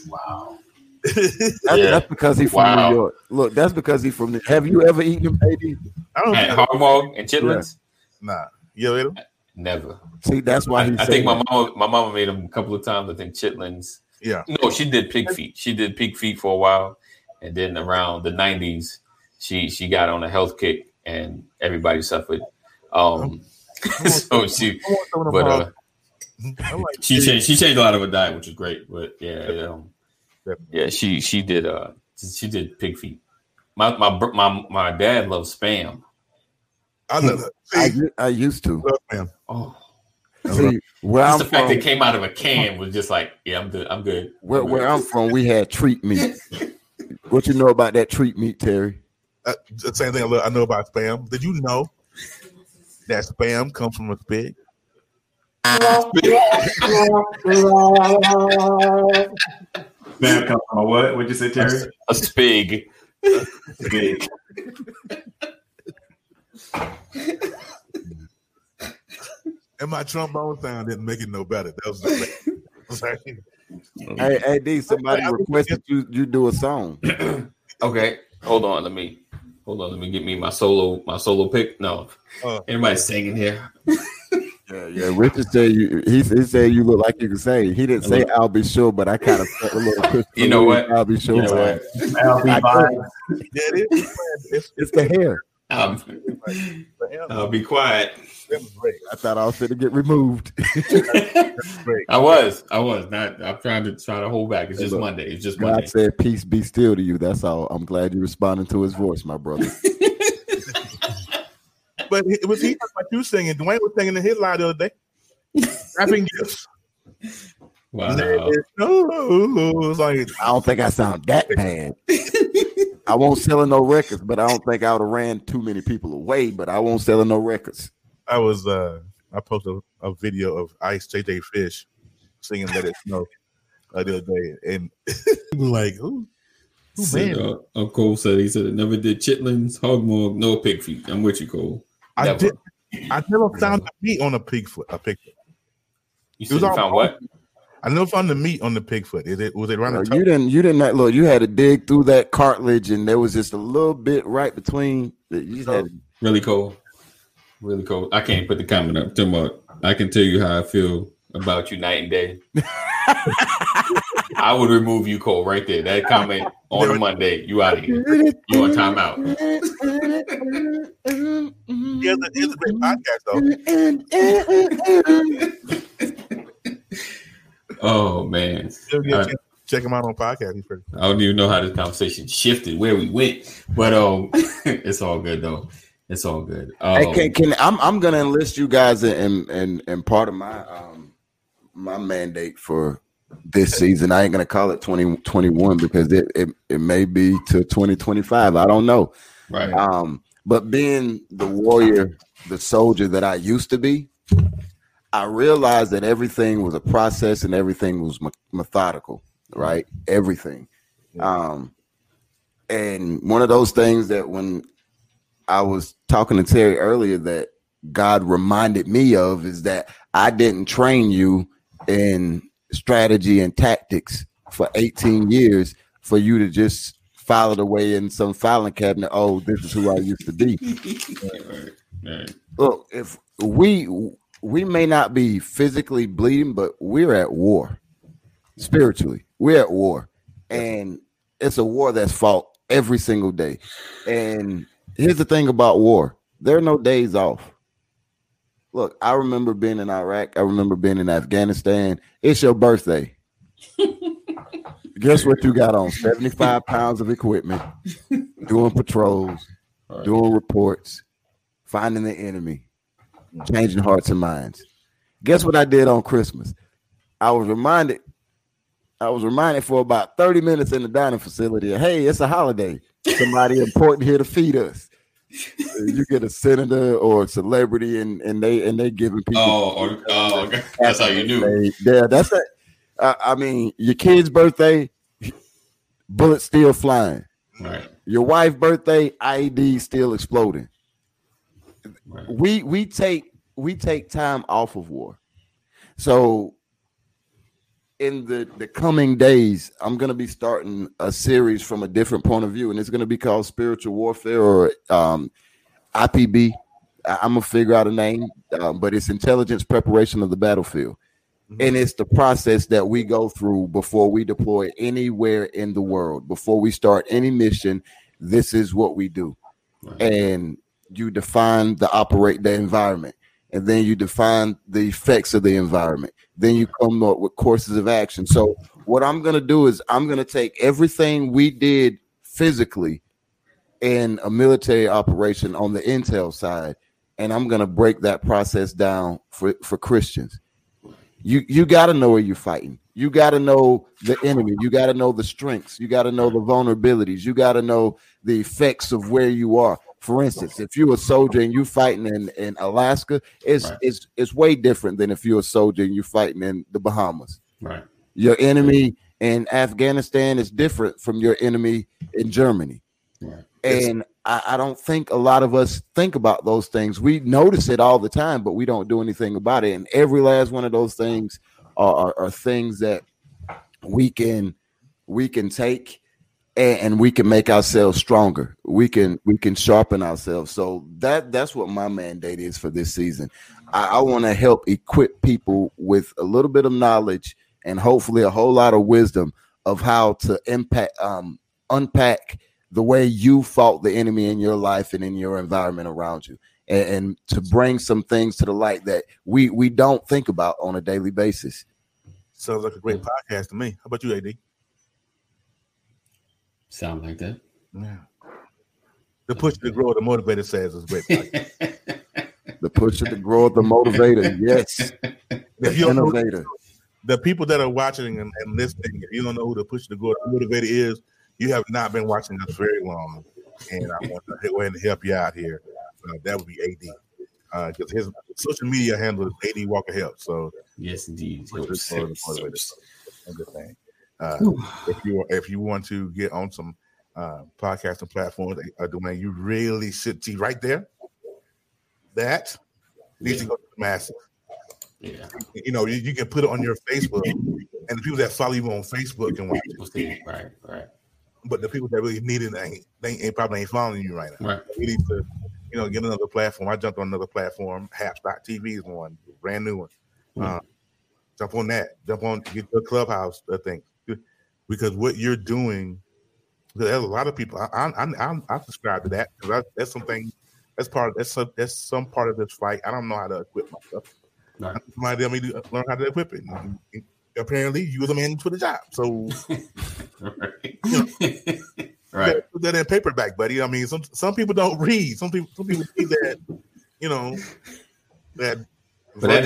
wow. That's because he's from New York. Look, that's because he's from. Have you ever eaten them, baby? I don't know. Hog maw and chitlins. Yeah. Nah, you ever ate them? Never. See, that's why I think my mama made them a couple of times. I think chitlins. Yeah. No, she did pig feet. She did pig feet for a while, and then around the 90s, she got on a health kick, and everybody suffered. She changed a lot of her diet, which is great. But she did pig feet. My dad loves Spam. I love it. I used to. Oh, see, just the fact that it came out of a can was just like, yeah, I'm good. Where I'm from, we had treat meat. What you know about that treat meat, Terry? The same thing I know about Spam. Did you know that Spam comes from a pig? Spam comes from a what? What'd you say, Terry? A spig. Spig. And my trombone sound didn't make it no better. That was the hey, D, somebody requested you do a song. Okay, hold on. Let me get me my solo pick. No, everybody's singing here. yeah. Richard said he said you look like you can sing. He didn't say I'll be sure, but I kind of felt a little. You know what? I'll be sure. You know what? I'll be fine. It's the hair. I'll be quiet. I thought I was going to get removed. I was not. I'm trying to hold back. It's just Monday. It's just Monday. God said, "Peace be still to you." That's all. I'm glad you responded to his voice, my brother. But it was like you singing. Dwayne was singing in his live the other day. Wrapping gifts. Wow. I don't think I sound that bad. I won't sell no records, but I don't think I would have ran too many people away. But I won't sell no records. I was I posted a video of Ice JJ Fish singing "Let It Snow" the other day, and people like, "Ooh, man!" Up Cole said he said it never did chitlins, hog maw, no pig feet. I'm with you, Cole. Never. I never found the meat on a pig foot. You found what? I never found the meat on the pig foot. Was it around the top? You didn't look. You had to dig through that cartilage, and there was just a little bit right between. Really cold. I can't put the comment up. Tomorrow, I can tell you how I feel about you night and day. I would remove you, Cole, right there. That comment on a Monday. You out of here. You on timeout. Here's a great podcast, though. Oh, man. Check him out on podcast. I don't even know how this conversation shifted, where we went. But it's all good, though. It's all good. Hey, I'm gonna enlist you guys in part of my my mandate for this season. I ain't gonna call it 2021 because it may be to 2025. I don't know. Right. But being the warrior, the soldier that I used to be, I realized that everything was a process and everything was methodical. Right. Everything. And one of those things that when I was talking to Terry earlier that God reminded me of is that I didn't train you in strategy and tactics for 18 years for you to just file it away in some filing cabinet. Oh, this is who I used to be. Right. Look, if we may not be physically bleeding, but we're at war spiritually. We're at war, and it's a war that's fought every single day. And here's the thing about war. There are no days off. Look, I remember being in Iraq. I remember being in Afghanistan. It's your birthday. Guess what you got on? 75 pounds of equipment, doing patrols, doing reports, finding the enemy, changing hearts and minds. Guess what I did on Christmas? I was reminded for about 30 minutes in the dining facility, hey, it's a holiday. Somebody important here to feed us. You get a senator or a celebrity, and they giving people. Oh, that's how you do. Yeah, that's it. I mean, your kid's birthday, bullets still flying. Right. Your wife's birthday, IED still exploding. Right. We take time off of war, so. In the coming days, I'm going to be starting a series from a different point of view, and it's going to be called Spiritual Warfare or IPB. I'm going to figure out a name, but it's Intelligence Preparation of the Battlefield. Mm-hmm. And it's the process that we go through before we deploy anywhere in the world. Before we start any mission, this is what we do. Right. And you define the environment. And then you define the effects of the environment. Then you come up with courses of action. So what I'm going to do is I'm going to take everything we did physically in a military operation on the intel side, and I'm going to break that process down for Christians. You got to know where you're fighting. You got to know the enemy. You got to know the strengths. You got to know the vulnerabilities. You got to know the effects of where you are. For instance, if you're a soldier and you're fighting in Alaska, it's way different than if you're a soldier and you're fighting in the Bahamas. Right. Your enemy in Afghanistan is different from your enemy in Germany. Right. And I don't think a lot of us think about those things. We notice it all the time, but we don't do anything about it. And every last one of those things are things that we can take. And we can make ourselves stronger. We can sharpen ourselves. So that's what my mandate is for this season. I want to help equip people with a little bit of knowledge and hopefully a whole lot of wisdom of how to unpack the way you fought the enemy in your life and in your environment around you, and to bring some things to the light that we don't think about on a daily basis. Sounds like a great podcast to me. How about you, AD? Sound like that? Yeah. The push to grow, the motivator says is great. The push to grow, the motivator. Yes. The innovator. The people that are watching and listening, if you don't know who the push to grow, the motivator is, you have not been watching us very long. And I want to go ahead and help you out here. That would be AD. because his social media handle is AD Walker Help. So yes, indeed. If you want to get on some podcasting platforms, domain, you really should see right there. That needs to go to the masses. Yeah. You know, you can put it on your Facebook, and the people that follow you on Facebook can watch it. Right, right. But the people that really need it, they probably ain't following you right now. Right. We need to, you know, get another platform. I jumped on another platform. Haps.tv is one, brand new one. Jump on that. Jump on, get the Clubhouse thing. Because what you're doing, because there's a lot of people. I subscribe to that. That's something. That's some part of this fight. I don't know how to equip myself. Right. Somebody tell me to learn how to equip it. And apparently, you was a man for the job. So, right. You know, right. Put that in paperback, buddy. I mean, some people don't read. Some people read that. You know that. But right.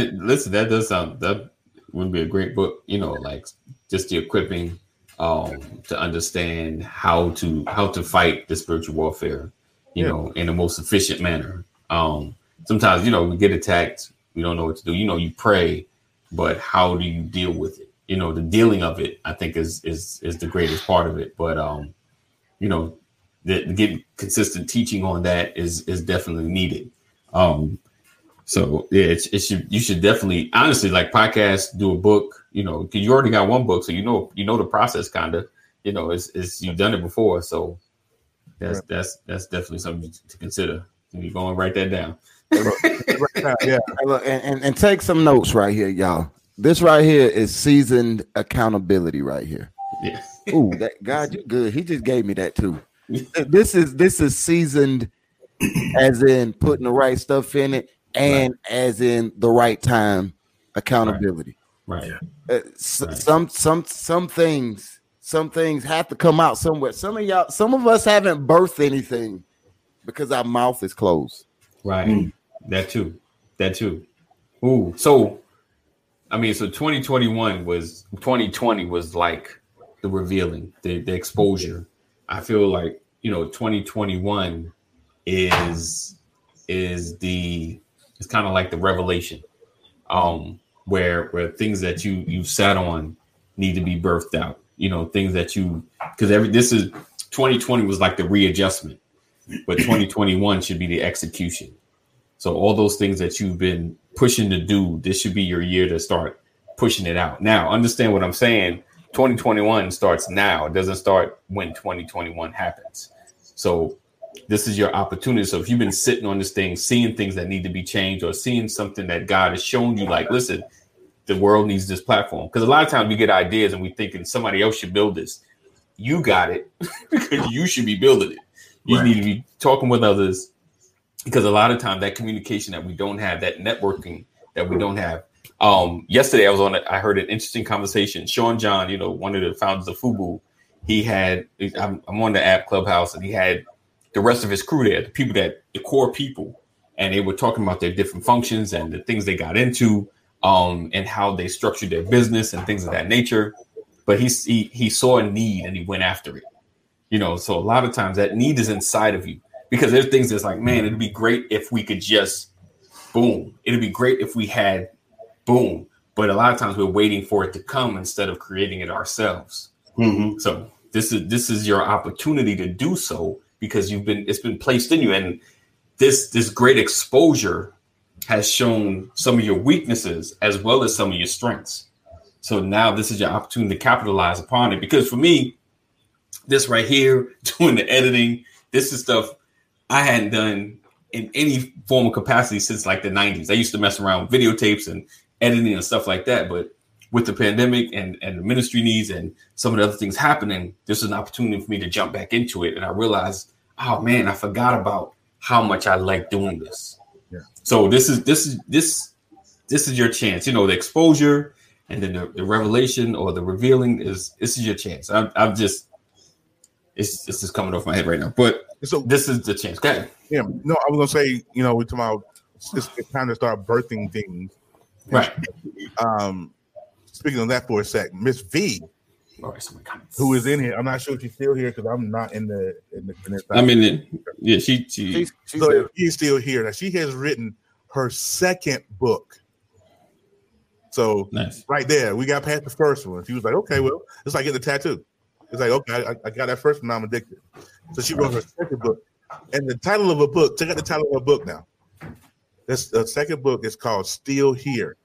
That does sound. That would be a great book. You know, like just the equipping to understand how to fight the spiritual warfare. You know, in the most efficient manner. Sometimes, you know, we get attacked. We don't know what to do. You know, you pray, but how do you deal with it? You know, the dealing of it, I think, is the greatest part of it. But, you know, getting consistent teaching on that is definitely needed. So, yeah, you should definitely, honestly, like podcasts, do a book, you know, because you already got one book. So, you know, the process kind of, you know, it's you've done it before. So that's definitely something to consider. You're going to write that down. Yeah. And take some notes right here, y'all. This right here is seasoned accountability right here. Yeah. Ooh, that God, you good. He just gave me that too. This is seasoned, as in putting the right stuff in it, and right. as in the right time accountability. Right. Right. Some things have to come out somewhere. Some of us haven't birthed anything because our mouth is closed. Right. Mm. That too. Ooh. So, I mean, 2020 was like the revealing, the exposure. I feel like, you know, 2021 is kind of like the revelation, where things that you sat on need to be birthed out. You know, things that you, because 2020 was like the readjustment, but 2021 should be the execution. So all those things that you've been pushing to do, this should be your year to start pushing it out. Now, understand what I'm saying. 2021 starts now. It doesn't start when 2021 happens. So this is your opportunity. So if you've been sitting on this thing, seeing things that need to be changed, or seeing something that God has shown you, like, listen, the world needs this platform. Because a lot of times we get ideas and we thinking somebody else should build this. You got it because you should be building it. You right. need to be talking with others. Because a lot of times that communication that we don't have, that networking that we don't have. Yesterday, I heard an interesting conversation. Sean John, you know, one of the founders of FUBU, I'm on the app Clubhouse, and he had the rest of his crew there, the core people. And they were talking about their different functions and the things they got into, and how they structured their business and things of that nature. But he saw a need and he went after it. You know, so a lot of times that need is inside of you. Because there's things that's like, man, it'd be great if we could just boom. It'd be great if we had boom. But a lot of times we're waiting for it to come instead of creating it ourselves. Mm-hmm. So this is your opportunity to do so, because it's been placed in you. And this great exposure has shown some of your weaknesses as well as some of your strengths. So now this is your opportunity to capitalize upon it. Because for me, this right here, doing the editing, this is stuff I hadn't done in any form of capacity since like the 90s. I used to mess around with videotapes and editing and stuff like that. But with the pandemic and the ministry needs and some of the other things happening, this is an opportunity for me to jump back into it. And I realized, oh man, I forgot about how much I like doing this. Yeah. So this is your chance. You know, the exposure and then the revelation or the revealing is your chance. I'm just, it's just coming off my head right now, but so this is the chance. Go ahead. Yeah, no, I was gonna say, you know, we're talking about it's time to start birthing things, right? Speaking of that for a sec, Miss V, who is in here, I'm not sure if she's still here because I'm not in the. I mean, yeah, she's still here. Now she has written her second book. So nice. Right there, we got past the first one. She was like, okay, well, it's like getting a tattoo. It's like, okay, I got that first one, now I'm addicted. So she wrote her second book. And the title of her book, check out the title of her book now. The second book is called Still Here.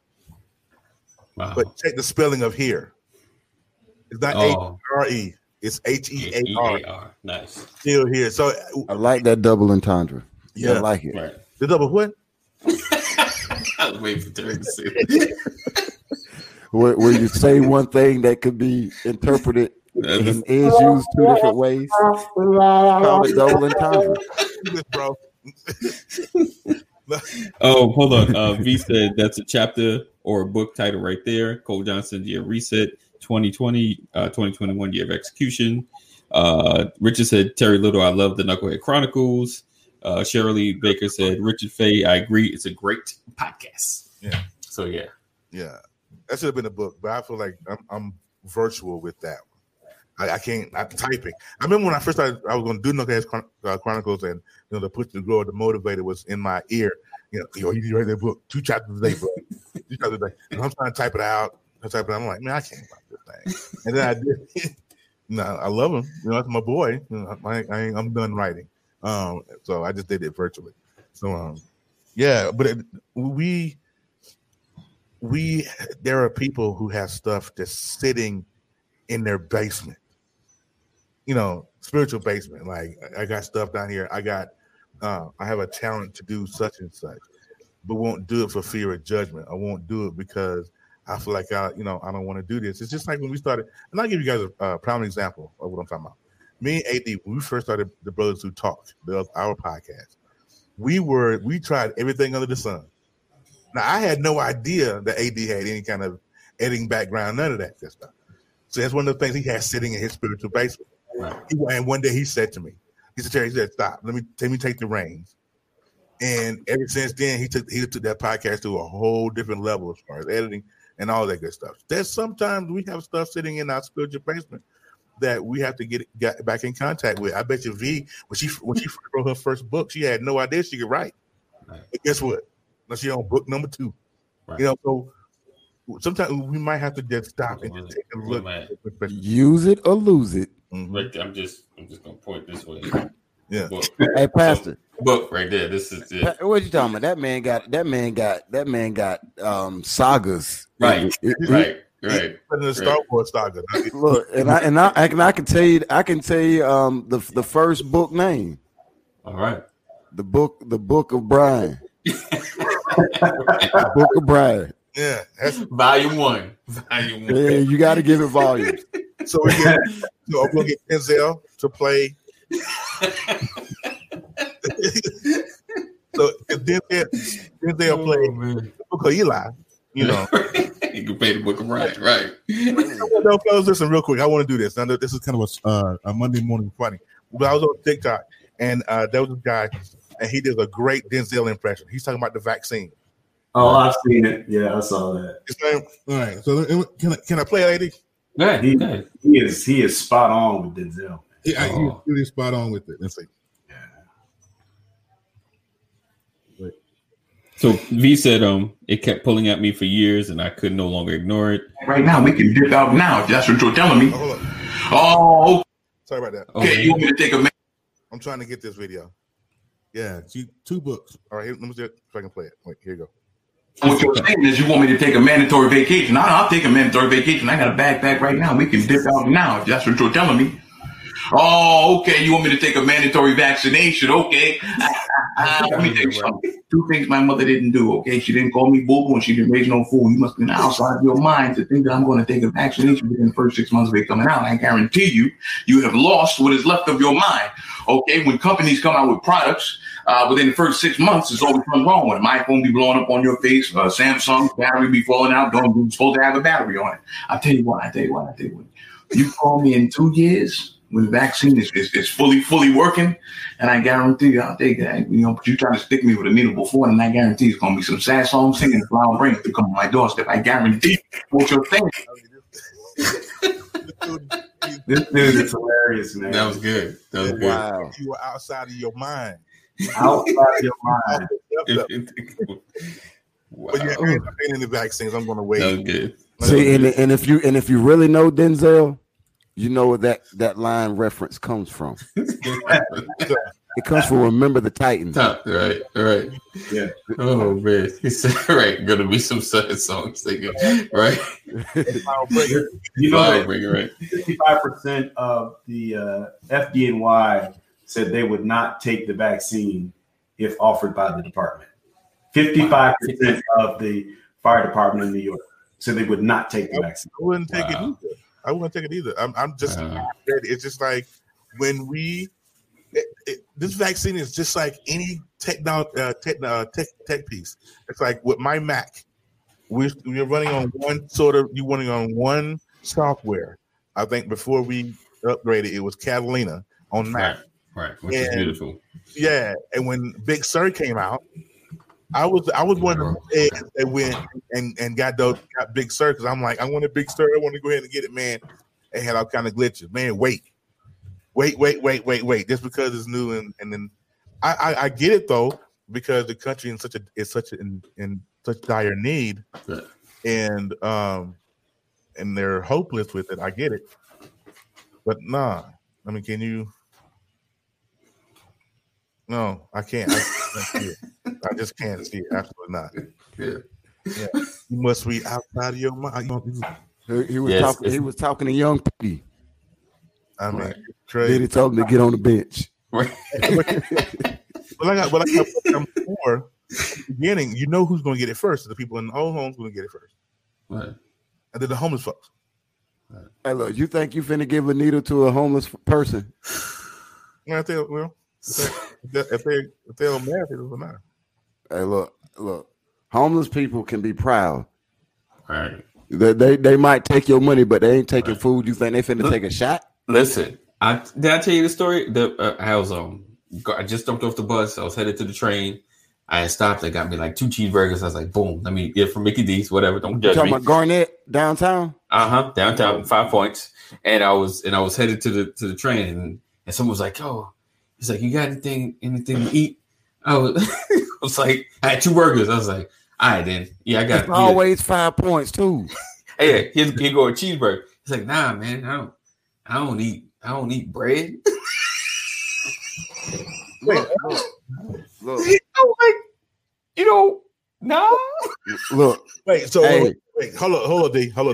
Wow. But check the spelling of here. It's not H-R-E. It's H-E-A-R. Nice. Still Here. So I like that double entendre. Yeah. I like it. Right. The double what? I was waiting for Derek to say that. Where you say one thing that could be interpreted and is used two different ways. Call it double entendre. Bro. Oh, hold on. V said that's a chapter or a book title right there. Cole Johnson, Year Reset, 2020, 2021 Year of Execution. Richard said, Terry Little, I love the Knucklehead Chronicles. Shirley Baker said, Richard Faye, I agree. It's a great podcast. Yeah. So, yeah. Yeah. That should have been a book, but I feel like I'm virtual with that one. I can't, I'm typing. I remember when I first started, I was going to do Knucklehead Chronicles, and, you know, the push to grow, the motivator was in my ear. You know, you need to write that book, 2 chapters a day, bro. 2 chapters a day. And I'm trying to type it out. I'm like, man, I can't write this thing. And then I did. No, I love him. You know, that's my boy. You know, I'm done writing. So I just did it virtually. So, yeah, but there are people who have stuff that's sitting in their basement, you know, spiritual basement. Like, I got stuff down here. I have a talent to do such and such, but won't do it for fear of judgment. I won't do it because I feel like I don't want to do this. It's just like when we started, and I'll give you guys a prime example of what I'm talking about. Me and AD, when we first started the Brothers Who Talk, our podcast, we tried everything under the sun. Now, I had no idea that AD had any kind of editing background, none of that stuff. So that's one of the things he had sitting in his spiritual basement. Wow. And one day he said to me, he said, Terry, he said, stop, let me take the reins. And ever since then, he took that podcast to a whole different level as far as editing and all that good stuff. There's sometimes we have stuff sitting in our spiritual basement that we have to get back in contact with. I bet you V, when she wrote her first book, she had no idea she could write. Right. But guess what? Now she's on book number 2. Right. You know, so sometimes we might have to just stop and just take a look. Use it or lose it. Mm-hmm. Rick, I'm just gonna point this way. Yeah. Book. Hey, Pastor. Book right there. This is it. What you talking about? That man got sagas. Right. Right. Right, in the Star Wars saga. Look, and I can tell you, the first book name. All right, the book of Brian. The book of Brian. Yeah, that's volume 1. Volume 1. Yeah, you got to give it volumes. So we get, I'm gonna get Denzel to play. So Denzel played the book of Eli. You know, you can pay the book of Ryan, right? Listen, real quick, I want to do this. I know this is kind of a Monday morning funny, but I was on TikTok and there was a guy, and he did a great Denzel impression. He's talking about the vaccine. Oh, I've seen it. Yeah, I saw that. All right, so can I play, lady? Yeah, he is spot on with Denzel. Yeah, he's really spot on with it. Let's see. Yeah. Wait. So V said, it kept pulling at me for years, and I could no longer ignore it. Right now, we can dip out now. If that's what you're telling me. Oh, sorry about that. Okay, you want me to take a minute? I'm trying to get this video. Yeah, 2 books. All right, let me see if I can play it. Wait, here you go. What you're saying is you want me to take a mandatory vacation. No, I'll take a mandatory vacation. I got a backpack right now. We can dip out now. If that's what you're telling me. Oh, okay. You want me to take a mandatory vaccination? Okay. Let me tell you something. 2 things my mother didn't do, okay? She didn't call me boo-boo and she didn't raise no fool. You must be outside of your mind to think that I'm going to take a vaccination within the first 6 months of it coming out. I guarantee you have lost what is left of your mind, okay? When companies come out with products, within the first 6 months, there's always something wrong with them. iPhone be blowing up on your face. Samsung battery be falling out. Don't be supposed to have a battery on it. I tell you what. You call me in 2 years... when the vaccine is fully working, and I guarantee you, I'll take that. You know, but you try to stick me with a needle before, and I guarantee it's gonna be some sad song singing and flower brain to come on my doorstep. I guarantee what you're saying. This dude is hilarious, man. That was good. Wow. You were outside of your mind. Outside of your mind. Wow. But yeah, I'm not taking any vaccines. I'm going to wait. Okay. See, and if you really know Denzel, you know where that line reference comes from. It comes from Remember the Titans. Right, right. Yeah. Oh, man. Right. Going to be some sad songs singing, right? You know, 55% of the FDNY said they would not take the vaccine if offered by the department. 55% of the fire department in New York said they would not take the vaccine. I wouldn't take it either. I wouldn't take it either. I'm just, it's just like when we, this vaccine is just like any tech piece. It's like with my Mac, we're running on one software. I think before we upgraded, it was Catalina on Mac. Right, which is beautiful. Yeah, and when Big Sur came out, I was one of the kids that went and got Big Sur because I'm like, I want a Big Sur. I want to go ahead and get it, man. It had all kind of glitches. Man, wait. Just because it's new and then I get it though, because the country is in such dire need, and they're hopeless with it. I get it. But nah, I mean, can you? No, I can't. I can't see it. I just can't see it. Absolutely not. Yeah. You must be outside of your mind. He was talking to young P. I mean, crazy. Then he told him to get on the bench. Right. Well, I got come before the beginning. You know who's going to get it first? The people in the old homes going to get it first. Right. And then the homeless folks. Right. Hey, look, you think you finna give a needle to a homeless person? Yeah, I think well. If they don't matter, it doesn't matter. Hey, look, homeless people can be proud. All right. They might take your money, but they ain't taking food. You think they finna take a shot? Listen, did I tell you the story? I just jumped off the bus. I was headed to the train. I stopped. They got me like 2 cheeseburgers. I was like, boom, let me get from Mickey D's, whatever. Don't judge me. You talking about Garnett downtown? Downtown, 5 Points. And I was headed to the train, and someone was like, oh. He's like, you got anything to eat? I was like, I had 2 burgers. I was like, all right, then. Yeah, I got it. Always 5 points, too. Hey, here go a cheeseburger. He's like, nah, man, I don't eat bread. Look. I'm like, no. Look. Wait, so hey. Wait, hold on, D. So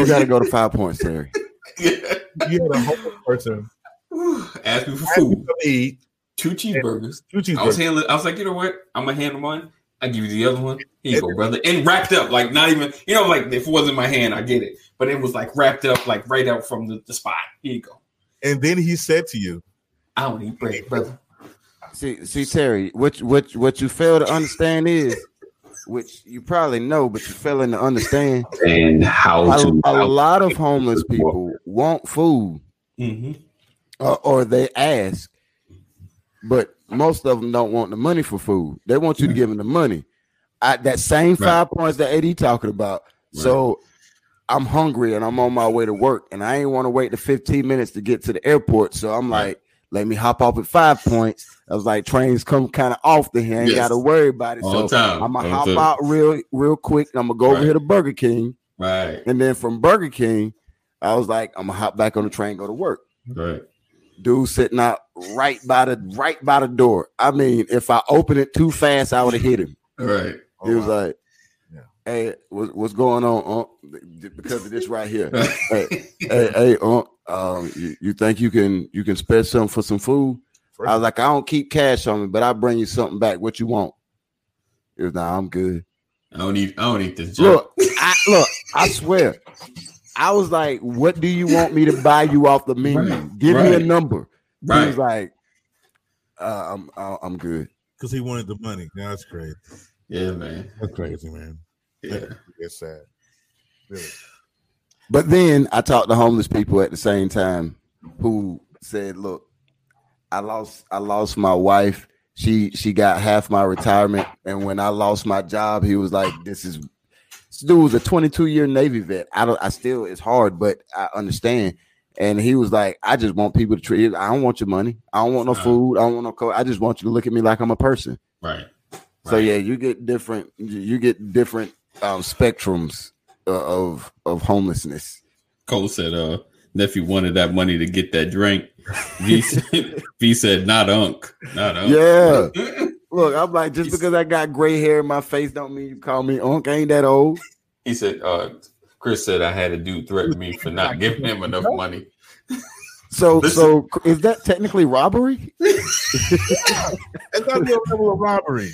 you got to go to 5 Points, Terry. Yeah. You had a homeless person ask me for food. Eat 2 cheeseburgers. I was like, you know what? I'm gonna hand him one. I give you the other one. Here you go, brother. And wrapped up, like not even, like if it wasn't my hand, I get it. But it was like wrapped up, like right out from the spot. Here you go. And then he said to you, I don't eat bread, brother. See, Terry, what you fail to understand is, which you probably know, but you're failing to understand. And a lot of homeless people want food, or they ask, but most of them don't want the money for food. They want you to give them the money. That same 5 points that AD talking about. Right. So I'm hungry and I'm on my way to work, and I ain't want to wait the 15 minutes to get to the airport. So I'm like, let me hop off at 5 points. I was like, trains come kind of off the hand. Got to worry about it. All so I'm going to hop out real quick. I'm going to go over here to Burger King. Right. And then from Burger King, I was like, I'm going to hop back on the train, go to work. Right. Dude sitting out right by the door. I mean, if I opened it too fast, I would have hit him. Right. He was like, hey, what's going on? Because of this right here. hey, you think you can spare something for some food? First, I was like, I don't keep cash on me, but I'll bring you something back. What you want? He was, nah, I'm good. I don't eat this junk. Look, I swear. I was like, what do you want me to buy you off the menu? Give me a number. Right. He was like, I'm good. Because he wanted the money. Now that's crazy. Yeah, man. That's crazy, man. Yeah. It's sad. Really. But then I talked to homeless people at the same time who said, look, I lost my wife. She got half my retirement. And when I lost my job, he was like, this dude was a 22-year Navy vet. I still, it's hard, but I understand. And he was like, I just want people to treat you. I don't want your money. I don't want no food. I don't want no code. I just want you to look at me like I'm a person. Right. So yeah, you get different spectrums of homelessness. Cole said, nephew wanted that money to get that drink. V said, not unk. Yeah. Look, I'm like, just because I got gray hair in my face don't mean you call me unk. I ain't that old. He said, Chris said I had a dude threaten me for not giving him enough money. So is that technically robbery? It's not the level of robbery.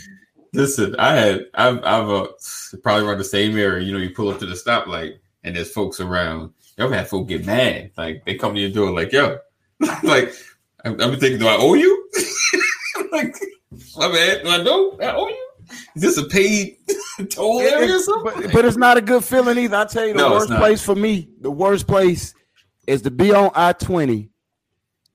Listen, I've probably around the same area. You know, you pull up to the stoplight and there's folks around. Y'all had folks get mad. Like they come to your door, like, yo, like I'm thinking, do I owe you? Like, my bad, do I owe you? Is this a paid toll area or something? But it's not a good feeling either. I tell you, the worst place is to be on I-20,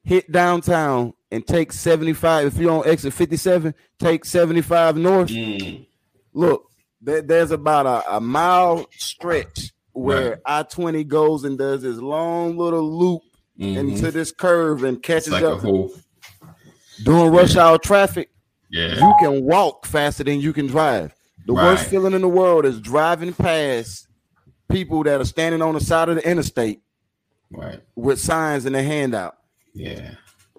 hit downtown, and take 75. If you're on exit 57, take 75 north. Mm. Look, there's about a mile stretch where I-20 goes and does this long little loop into this curve and catches like up. During rush hour traffic, you can walk faster than you can drive. The worst feeling in the world is driving past people that are standing on the side of the interstate with signs in their hand out. Yeah.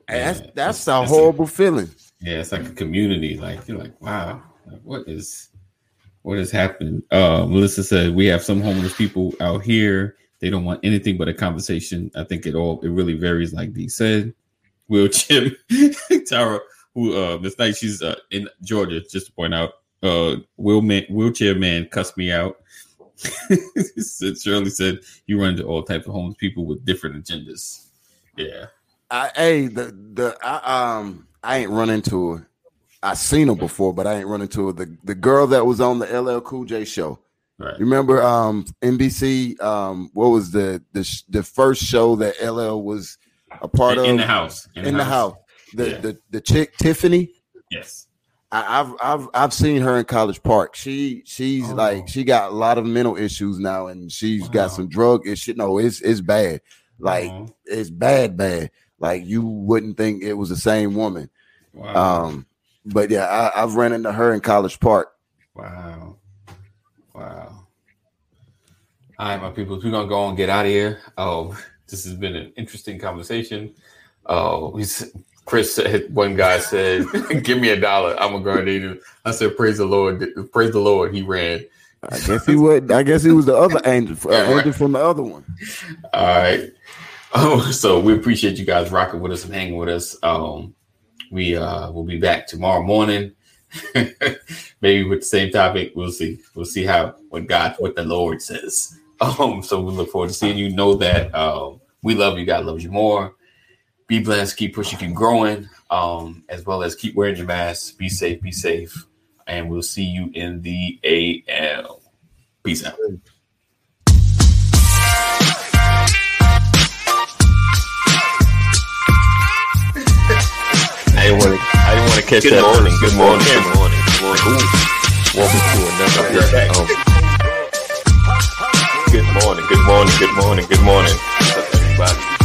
That's a horrible feeling. Yeah, it's like a community. Like, you're like, wow, like, what is happening? Melissa said, we have some homeless people out here. They don't want anything but a conversation. I think it really varies, like Dee said. Will Chip, Tara, who Miss Knight, she's in Georgia, just to point out. Wheelchair man cussed me out. Shirley said, you run into all types of homeless people with different agendas. Yeah. I ain't run into her. I seen her before, but I ain't run into her. The girl that was on the LL Cool J show. Right. You remember NBC? What was the first show that LL was a part of? In the house. The chick Tiffany. Yes. I've seen her in College Park. She's like, she got a lot of mental issues now, and she's got some drug issues. No, it's bad. Like it's bad. Like you wouldn't think it was the same woman. Wow. But yeah, I've ran into her in College Park. Wow. All right, my people, we're gonna go and get out of here. Oh, this has been an interesting conversation. Oh, Chris said, one guy said, give me $1. I'm going to need him. I said, praise the Lord. He ran. I guess he would. I guess he was the other angel from the other one. All right. Oh, so we appreciate you guys rocking with us and hanging with us. We will be back tomorrow morning. Maybe with the same topic. We'll see. We'll see what the Lord says. So we look forward to seeing you. Know that we love you. God loves you more. Be blessed, keep pushing, keep growing, as well as keep wearing your mask. Be safe. And we'll see you in the AL. Peace out. I didn't want to catch that. Good morning. Welcome to another. Good morning. Good morning. Everybody.